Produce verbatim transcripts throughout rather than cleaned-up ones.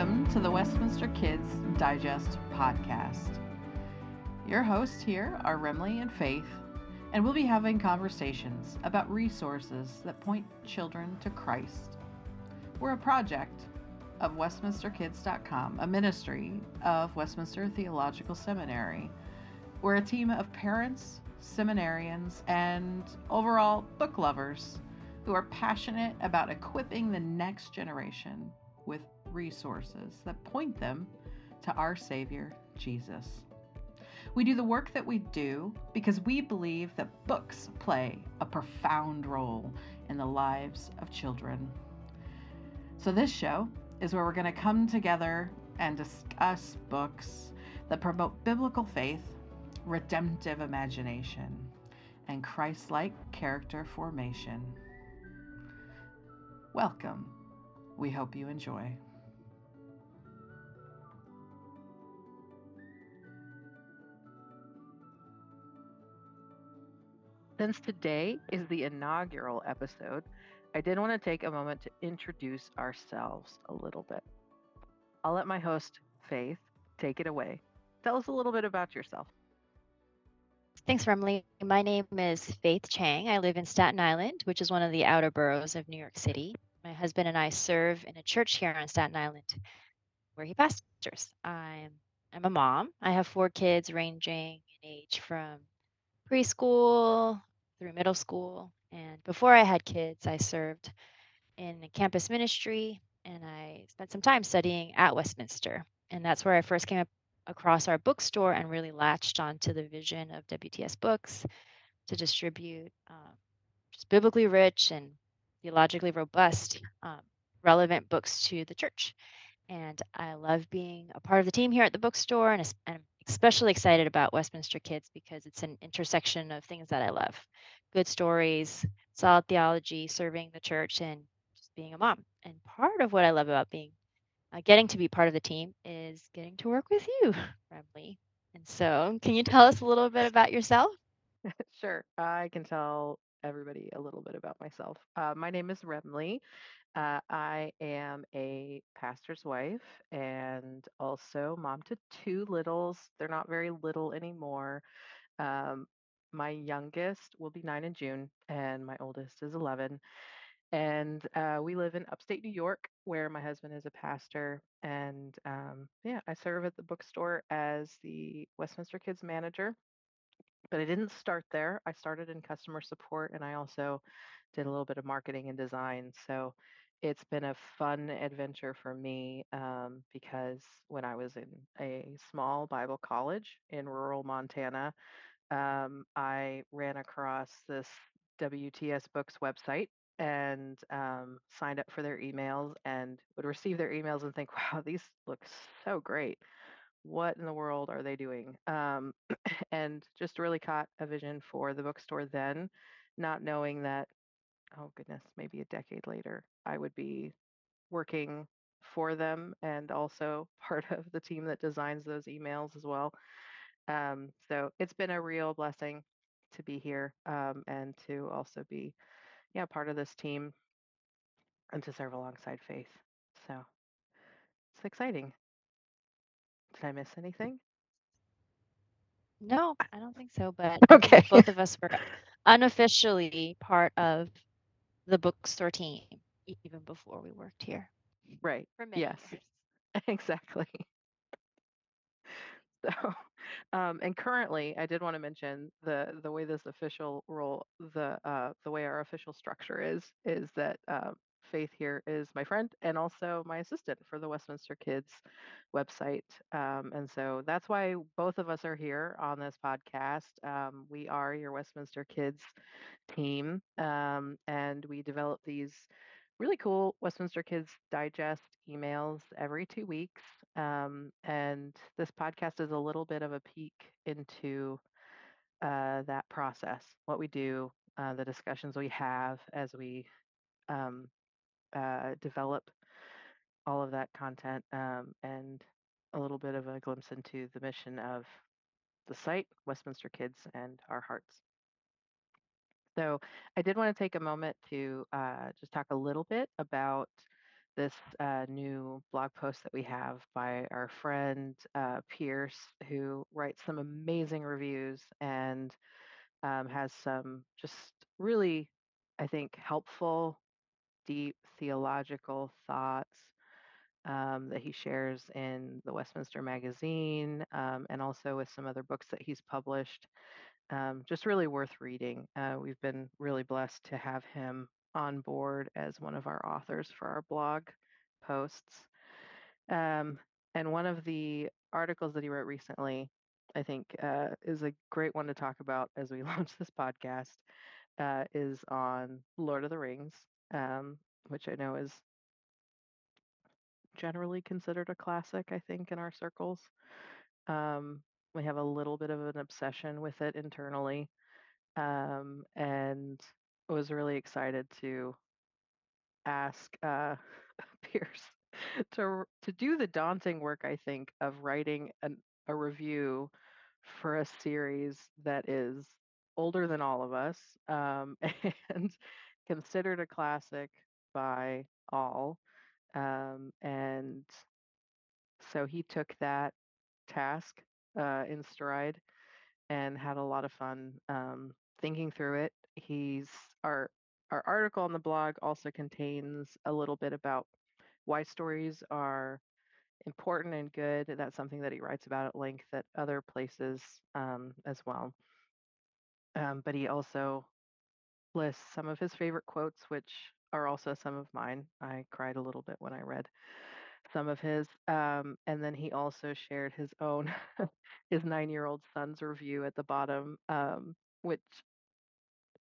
Welcome to the Westminster Kids Digest Podcast. Your hosts here are Remley and Faith, and we'll be having conversations about resources that point children to Christ. We're a project of Westminster Kids dot com, a ministry of Westminster Theological Seminary. We're a team of parents, seminarians, and overall book lovers who are passionate about equipping the next generation with resources that point them to our Savior, Jesus. We do the work that we do because we believe that books play a profound role in the lives of children. So this show is where we're going to come together and discuss books that promote biblical faith, redemptive imagination, and Christ-like character formation. Welcome. We hope you enjoy. Since today is the inaugural episode, I did want to take a moment to introduce ourselves a little bit. I'll let my host, Faith, take it away. Tell us a little bit about yourself. Thanks, Remley. My name is Faith Chang. I live in Staten Island, which is one of the outer boroughs of New York City. My husband and I serve in a church here on Staten Island where he pastors. I'm, I'm a mom. I have four kids ranging in age from preschool through middle school. And before I had kids, I served in campus ministry, and I spent some time studying at Westminster. And that's where I first came up across our bookstore and really latched onto the vision of W T S Books to distribute um, just biblically rich and theologically robust, um, relevant books to the church. And I love being a part of the team here at the bookstore, and I'm especially excited about Westminster Kids because it's an intersection of things that I love: good stories, solid theology, serving the church, and just being a mom. And part of what I love about being Uh, getting to be part of the team is getting to work with you, Remley. And so, can you tell us a little bit about yourself? Sure. I can tell everybody a little bit about myself. Uh, my name is Remley. Uh, I am a pastor's wife and also mom to two littles. They're not very little anymore. Um, my youngest will be nine in June, and my oldest is eleven. And uh, we live in upstate New York, where my husband is a pastor. And um, yeah, I serve at the bookstore as the Westminster Kids manager. But I didn't start there. I started in customer support, and I also did a little bit of marketing and design. So it's been a fun adventure for me um, because when I was in a small Bible college in rural Montana, um, I ran across this W T S Books website and um, signed up for their emails and would receive their emails and think, wow, these look so great. What in the world are they doing? Um, and just really caught a vision for the bookstore then, not knowing that, oh goodness, maybe a decade later, I would be working for them and also part of the team that designs those emails as well. Um, so it's been a real blessing to be here um, and to also be Yeah, part of this team and to serve alongside Faith. So it's exciting. Did I miss anything? No, I don't think so. But okay, both of us were unofficially part of the bookstore team even before we worked here. Right. For many yes, years. Exactly. So, um, and currently, I did want to mention the the way this official role, the uh, the way our official structure is, is that um, Faith here is my friend and also my assistant for the Westminster Kids website. Um, and so that's why both of us are here on this podcast. Um, we are your Westminster Kids team, um, and we develop these really cool Westminster Kids Digest emails every two weeks. Um, and this podcast is a little bit of a peek into uh, that process, what we do, uh, the discussions we have as we um, uh, develop all of that content, um, and a little bit of a glimpse into the mission of the site, Westminster Kids, and our hearts. So I did want to take a moment to uh, just talk a little bit about this uh, new blog post that we have by our friend uh, Pierce, who writes some amazing reviews and um, has some just really, I think, helpful, deep theological thoughts um, that he shares in the Westminster Magazine um, and also with some other books that he's published. Um, just really worth reading. Uh, we've been really blessed to have him on board as one of our authors for our blog posts. Um, and one of the articles that he wrote recently, I think, uh, is a great one to talk about as we launch this podcast, uh, is on Lord of the Rings, um, which I know is generally considered a classic, I think, in our circles. Um, We have a little bit of an obsession with it internally, um, and was really excited to ask uh, Pierce to to do the daunting work, I think, of writing an, a review for a series that is older than all of us um, and considered a classic by all. Um, and so he took that task Uh, in stride and had a lot of fun um, thinking through it. He's our our article on the blog also contains a little bit about why stories are important and good. That's something that he writes about at length at other places um, as well. Um, but he also lists some of his favorite quotes, which are also some of mine. I cried a little bit when I read some of his, um, and then he also shared his own, his nine-year-old son's review at the bottom, um, which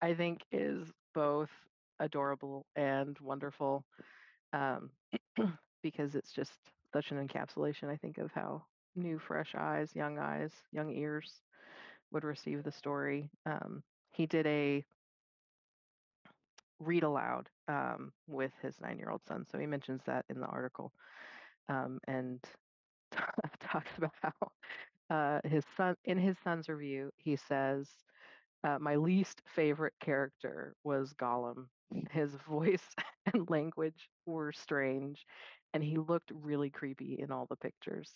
I think is both adorable and wonderful, um, because it's just such an encapsulation, I think, of how new, fresh eyes, young eyes, young ears would receive the story. Um, he did a read aloud um, with his nine-year-old son. So he mentions that in the article um, and t- talks about how uh, his son, in his son's review, he says, uh, my least favorite character was Gollum. His voice and language were strange, and he looked really creepy in all the pictures.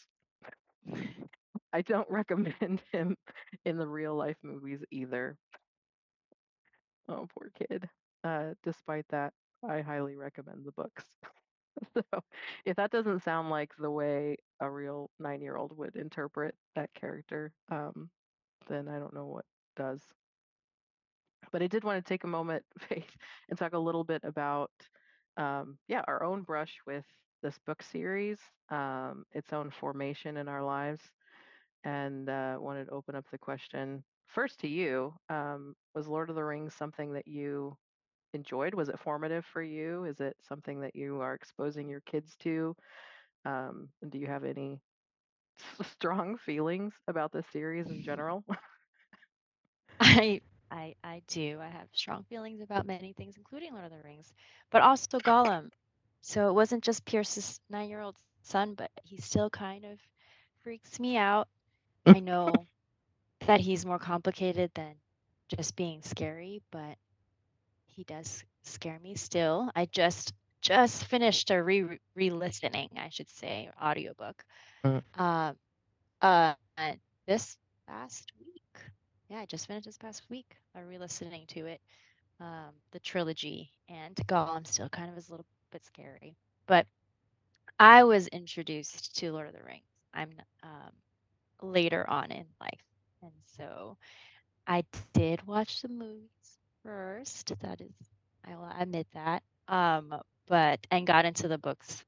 I don't recommend him in the real life movies either. Oh, poor kid. Uh, despite that, I highly recommend the books. So if that doesn't sound like the way a real nine-year-old would interpret that character, um, then I don't know what does. But I did want to take a moment, Faith, and talk a little bit about, um, yeah, our own brush with this book series, um, its own formation in our lives, and uh, wanted to open up the question first to you. Um, was Lord of the Rings something that you enjoyed? Was it formative for you? Is it something that you are exposing your kids to? Um, do you have any strong feelings about this series in general? I, I, I do. I have strong feelings about many things, including Lord of the Rings, but also Gollum. So it wasn't just Pierce's nine-year-old son, but he still kind of freaks me out. I know that he's more complicated than just being scary, but he does scare me still. I just just finished a re re-listening, I should say, audiobook. Uh, uh, uh, this past week, yeah, I just finished this past week. A re-listening to it, um, the trilogy, and Gollum still kind of is a little bit scary. But I was introduced to Lord of the Rings. I'm um, later on in life, and so I did watch the movies first, that is, I will admit that, um, but, and got into the books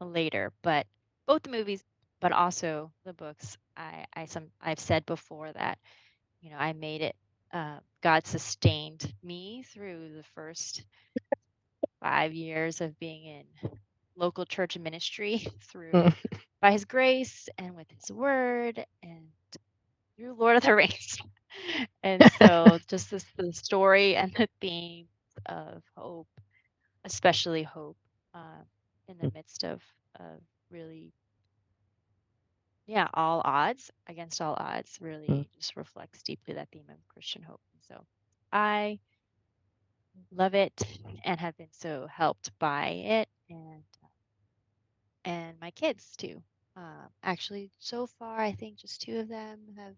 later, but both the movies, but also the books. I, I, some, I've said before that, you know, I made it, uh, God sustained me through the first five years of being in local church ministry through, by his grace and with his word and through Lord of the Rings. And so just this, the story and the themes of hope, especially hope uh, in the midst of uh, really, yeah, all odds, against all odds, really just reflects deeply that theme of Christian hope. And so I love it and have been so helped by it and uh, and my kids too. Uh, actually, so far, I think just two of them have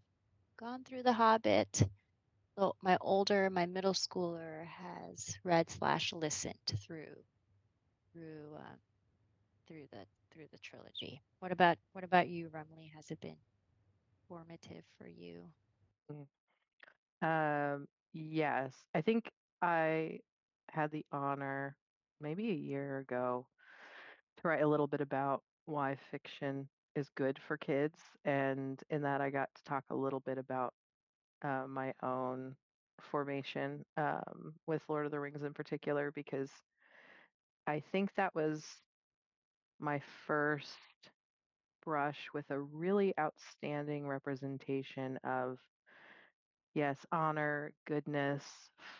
gone through The Hobbit. So my older, my middle schooler has read slash listened through through uh, through the through the trilogy. What about what about you, Remley? Has it been formative for you? Um, yes, I think I had the honor maybe a year ago to write a little bit about why fiction is good for kids, and in that I got to talk a little bit about uh, my own formation um, with Lord of the Rings in particular, because I think that was my first brush with a really outstanding representation of, yes, honor, goodness,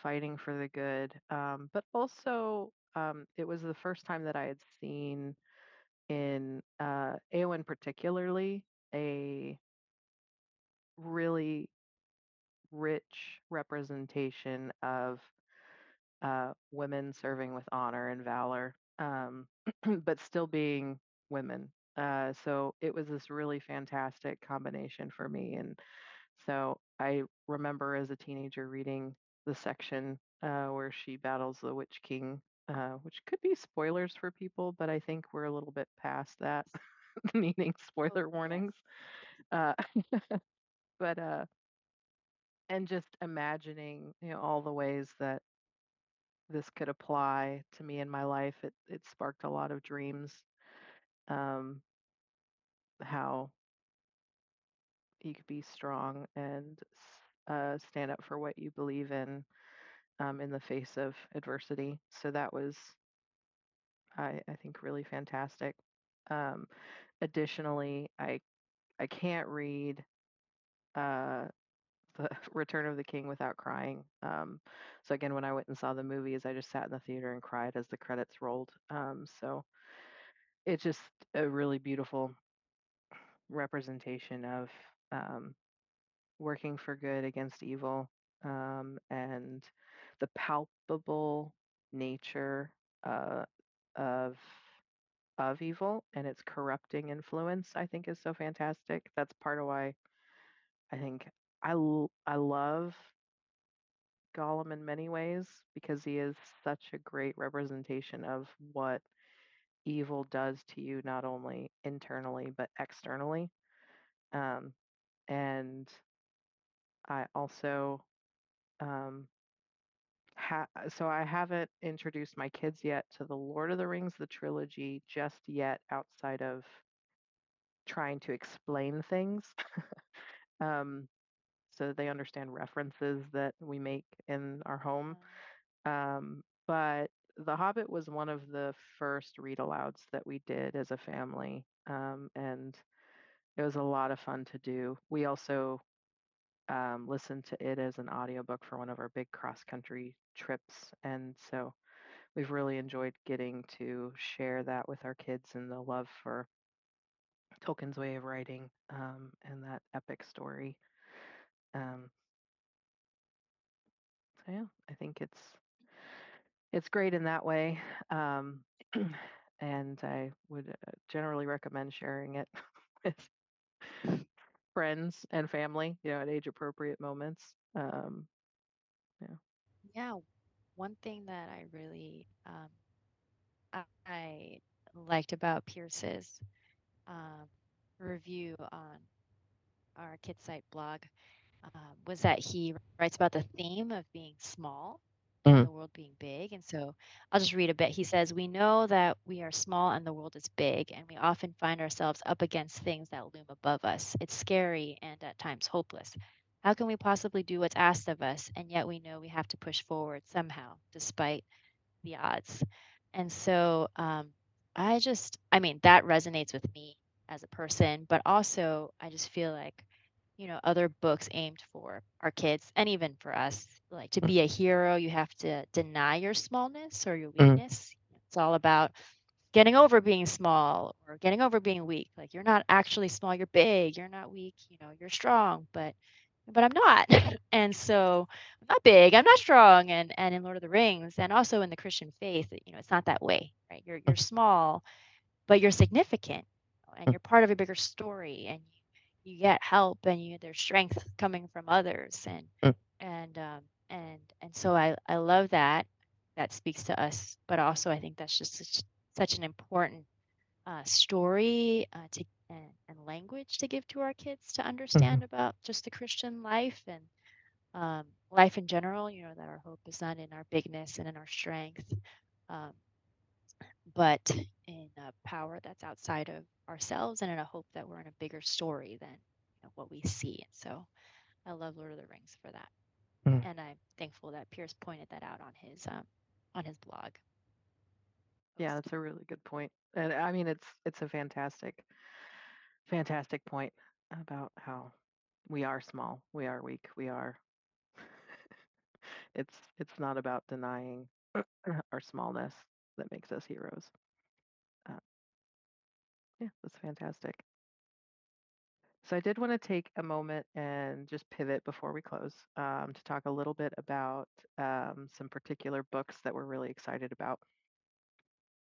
fighting for the good, um, but also um, it was the first time that I had seen in uh, Eowyn particularly a really rich representation of uh, women serving with honor and valor, um, but still being women. Uh, so it was this really fantastic combination for me. And so I remember as a teenager reading the section uh, where she battles the Witch King, uh, which could be spoilers for people, but I think we're a little bit past that, meaning spoiler warnings. Uh, but uh, and just imagining, you know, all the ways that this could apply to me in my life, it it sparked a lot of dreams. Um, how you could be strong and uh, stand up for what you believe in um, in the face of adversity. So that was, I, I think, really fantastic. Um, additionally, I I can't read uh, The Return of the King without crying. Um, so again, when I went and saw the movies, I just sat in the theater and cried as the credits rolled. Um, so it's just a really beautiful representation of Um, working for good against evil, um, and the palpable nature uh, of of evil and its corrupting influence, I think, is so fantastic. That's part of why I think I, l- I love Gollum in many ways, because he is such a great representation of what evil does to you, not only internally, but externally. Um, And I also, um, ha- so I haven't introduced my kids yet to the Lord of the Rings, the trilogy, just yet, outside of trying to explain things. um, so they understand references that we make in our home. Um, but The Hobbit was one of the first read-alouds that we did as a family. Um, and It was a lot of fun to do. We also um, listened to it as an audiobook for one of our big cross-country trips. And so we've really enjoyed getting to share that with our kids and the love for Tolkien's way of writing um, and that epic story. Um, so yeah, I think it's it's great in that way. Um, and I would generally recommend sharing it with friends and family, you know, at age-appropriate moments. Um, yeah. Yeah. One thing that I really um, I, I liked about Pierce's um, review on our Kidsite blog uh, was that he writes about the theme of being small mm-hmm. and the world being big. And so I'll just read a bit. He says, "We know that we are small and the world is big, and we often find ourselves up against things that loom above us. It's scary and at times hopeless. How can we possibly do what's asked of us? And yet we know we have to push forward somehow, despite the odds." And so um, I just, I mean, that resonates with me as a person, but also I just feel like, you know, other books aimed for our kids and even for us, like, to be a hero, you have to deny your smallness or your weakness. Mm-hmm. It's all about getting over being small or getting over being weak. Like, you're not actually small, you're big, you're not weak, you know, you're strong, but but I'm not. And so I'm not big, I'm not strong. And, and in Lord of the Rings and also in the Christian faith, you know, it's not that way. right? You're you're small, but you're significant, and you're part of a bigger story, and you, you get help, and you there's strength coming from others, and and um, and and so I I love that. That speaks to us, but also I think that's just such, such an important uh, story uh, to and, and language to give to our kids to understand mm-hmm. about just the Christian life and um, life in general, you know, that our hope is not in our bigness and in our strength, um, but in a power that's outside of ourselves and in a hope that we're in a bigger story than you know, what we see. And so I love Lord of the Rings for that. Mm-hmm. And I'm thankful that Pierce pointed that out on his um, on his blog. Yeah, that's a really good point. And I mean, it's it's a fantastic, fantastic point about how we are small, we are weak, we are. it's it's not about denying our smallness that makes us heroes. Uh, yeah, that's fantastic. So I did want to take a moment and just pivot before we close um, to talk a little bit about um, some particular books that we're really excited about.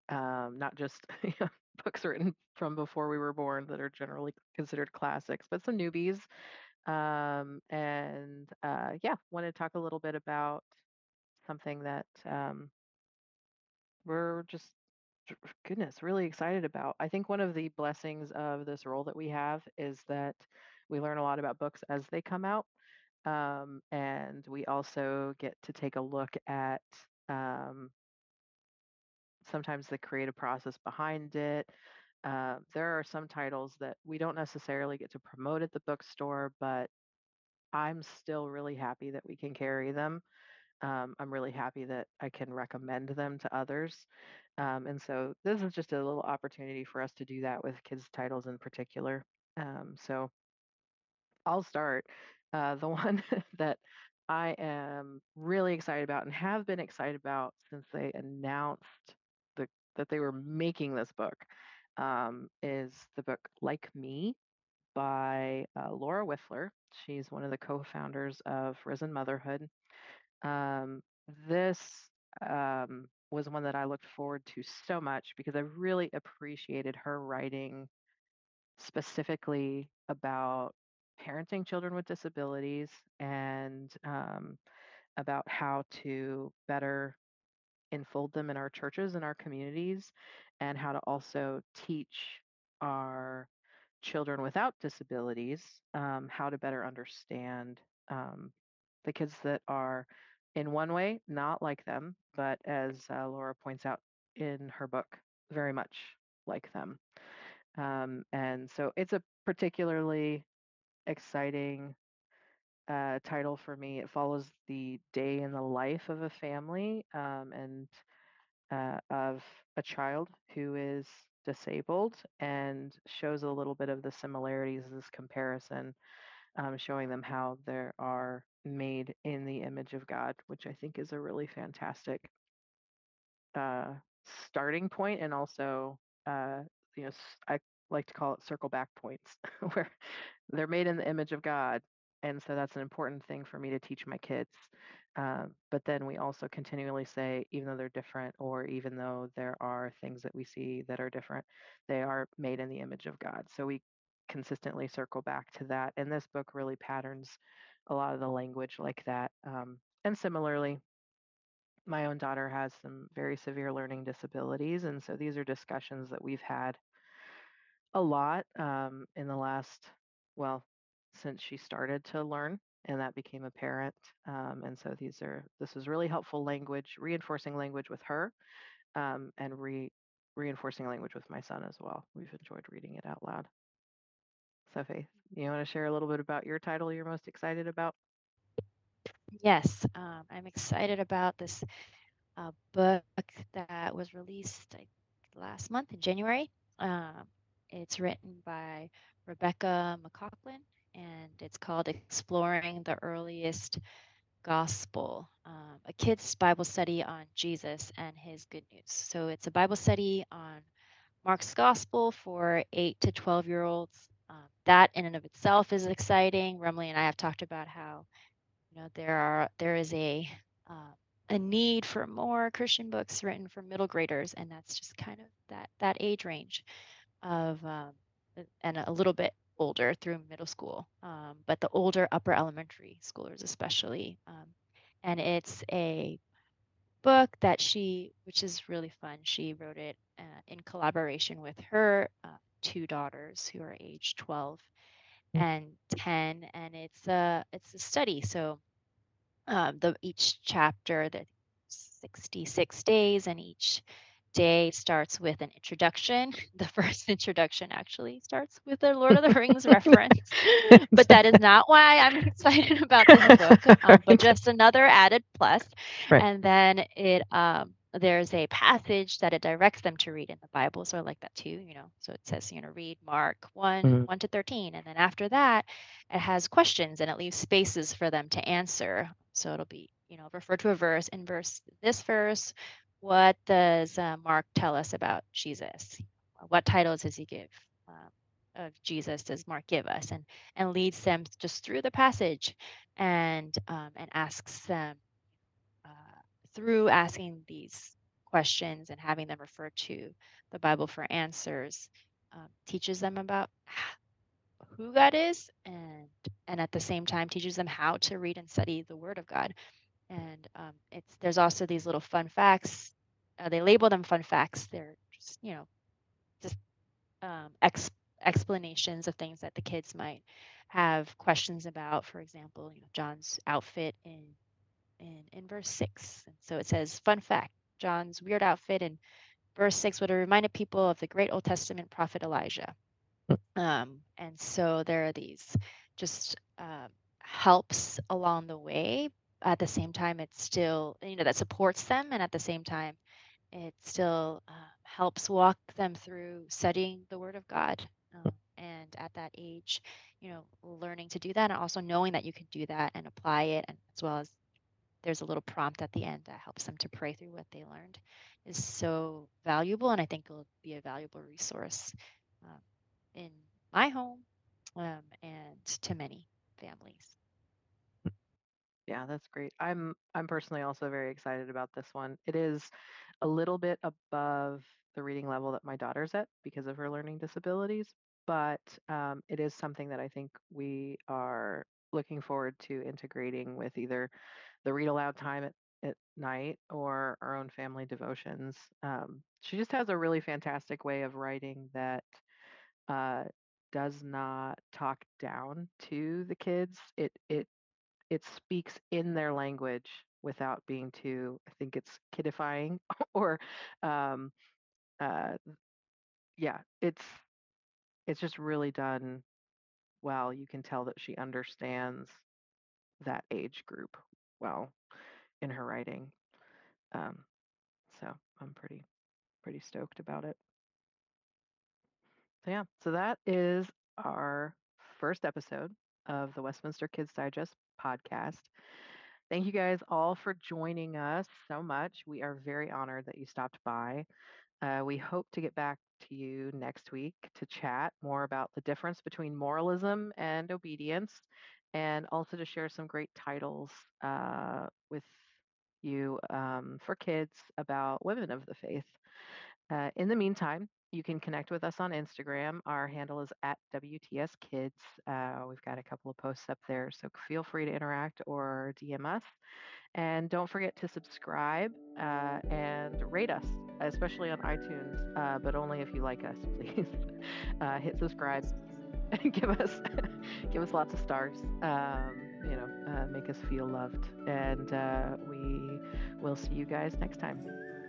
Um, not just you know, books written from before we were born that are generally considered classics, but some newbies. Um, and uh, yeah, want to talk a little bit about something that um, we're just goodness, really excited about. I think one of the blessings of this role that we have is that we learn a lot about books as they come out. Um, and we also get to take a look at um, sometimes the creative process behind it. Uh, there are some titles that we don't necessarily get to promote at the bookstore, but I'm still really happy that we can carry them. Um, I'm really happy that I can recommend them to others. Um, and so this is just a little opportunity for us to do that with kids' titles in particular. Um, so I'll start. Uh, the one that I am really excited about and have been excited about since they announced the, that they were making this book um, is the book Like Me by uh, Laura Whiffler. She's one of the co-founders of Risen Motherhood. Um, this um, was one that I looked forward to so much because I really appreciated her writing specifically about parenting children with disabilities and um, about how to better enfold them in our churches and our communities and how to also teach our children without disabilities um, how to better understand um, the kids that are in one way, not like them, but as uh, Laura points out in her book, very much like them. Um, and so it's a particularly exciting uh, title for me. It follows the day in the life of a family um, and uh, of a child who is disabled and shows a little bit of the similarities, this comparison, um, showing them how there are made in the image of God, which I think is a really fantastic uh, starting point, and also, uh, you know, I like to call it circle back points, where they're made in the image of God, and so that's an important thing for me to teach my kids. Uh, but then we also continually say, even though they're different, or even though there are things that we see that are different, they are made in the image of God. So we consistently circle back to that, and this book really patterns a lot of the language like that. Um, and similarly, my own daughter has some very severe learning disabilities. And so these are discussions that we've had a lot um, in the last, well, since she started to learn and that became apparent. Um, and so these are, this is really helpful language, reinforcing language with her um, and re reinforcing language with my son as well. We've enjoyed reading it out loud. So Faith, you want to share a little bit about your title you're most excited about? Yes, um, I'm excited about this uh, book that was released last month in January. Um, it's written by Rebecca McLaughlin, and it's called Exploring the Earliest Gospel, um, a kid's Bible study on Jesus and his good news. So it's a Bible study on Mark's Gospel for eight to twelve-year-olds. Um, that in and of itself is exciting. Remley and I have talked about how, you know, there are there is a uh, a need for more Christian books written for middle graders, and that's just kind of that that age range of um, and a little bit older through middle school, um, but the older upper elementary schoolers especially. Um, and it's a book that she, which is really fun, she wrote it uh, in collaboration with her uh, two daughters who are age twelve and ten, and it's a it's a study. So um, the each chapter, the sixty-six days, and each day starts with an introduction. The first introduction actually starts with a Lord of the Rings reference, but that is not why I'm excited about this book, um, but just another added plus. Right. And then it um there's a passage that it directs them to read in the Bible, so I like that too, you know. So it says, you know, read Mark one mm-hmm. one to thirteen, and then after that it has questions and it leaves spaces for them to answer. So it'll be, you know, refer to a verse in verse this verse. What does uh, Mark tell us about Jesus? What titles does he give um, of Jesus? Does Mark give us? And and leads them just through the passage, and um, and asks them uh, through asking these questions and having them refer to the Bible for answers. Um, teaches them about who God is, and and at the same time teaches them how to read and study the Word of God. And um, it's there's also these little fun facts. Uh, they label them fun facts. They're just, you know, just um, ex- explanations of things that the kids might have questions about. For example, you know, John's outfit in in in verse six. And so it says, fun fact: John's weird outfit in verse six would have reminded people of the great Old Testament prophet Elijah. Um, and so there are these just uh, helps along the way. At the same time, it's still, you know, that supports them. And at the same time, it still um, helps walk them through studying the Word of God. Um, and at that age, you know, learning to do that and also knowing that you can do that and apply it. And as well as there's a little prompt at the end that helps them to pray through what they learned is so valuable. And I think it'll be a valuable resource um, in my home um, and to many families. Yeah, that's great. I'm I'm personally also very excited about this one. It is a little bit above the reading level that my daughter's at because of her learning disabilities, but um, it is something that I think we are looking forward to integrating with either the read aloud time at, at night or our own family devotions. Um, she just has a really fantastic way of writing that uh, does not talk down to the kids. It it It speaks in their language without being too, I think it's kiddifying or, um, uh, yeah, it's it's just really done well. You can tell that she understands that age group well in her writing. Um, so I'm pretty, pretty stoked about it. So yeah, so that is our first episode of the Westminster Kids Digest podcast. Thank you guys all for joining us so much. We are very honored that you stopped by. Uh, we hope to get back to you next week to chat more about the difference between moralism and obedience, and also to share some great titles uh, with you um, for kids about women of the faith. Uh, in the meantime, you can connect with us on Instagram. Our handle is at W T S Kids. Uh, we've got a couple of posts up there, so feel free to interact or D M us. And don't forget to subscribe uh, and rate us, especially on iTunes, uh, but only if you like us, please. Uh, hit subscribe. give us give us lots of stars. Um, you know, uh, make us feel loved. And uh, we will see you guys next time.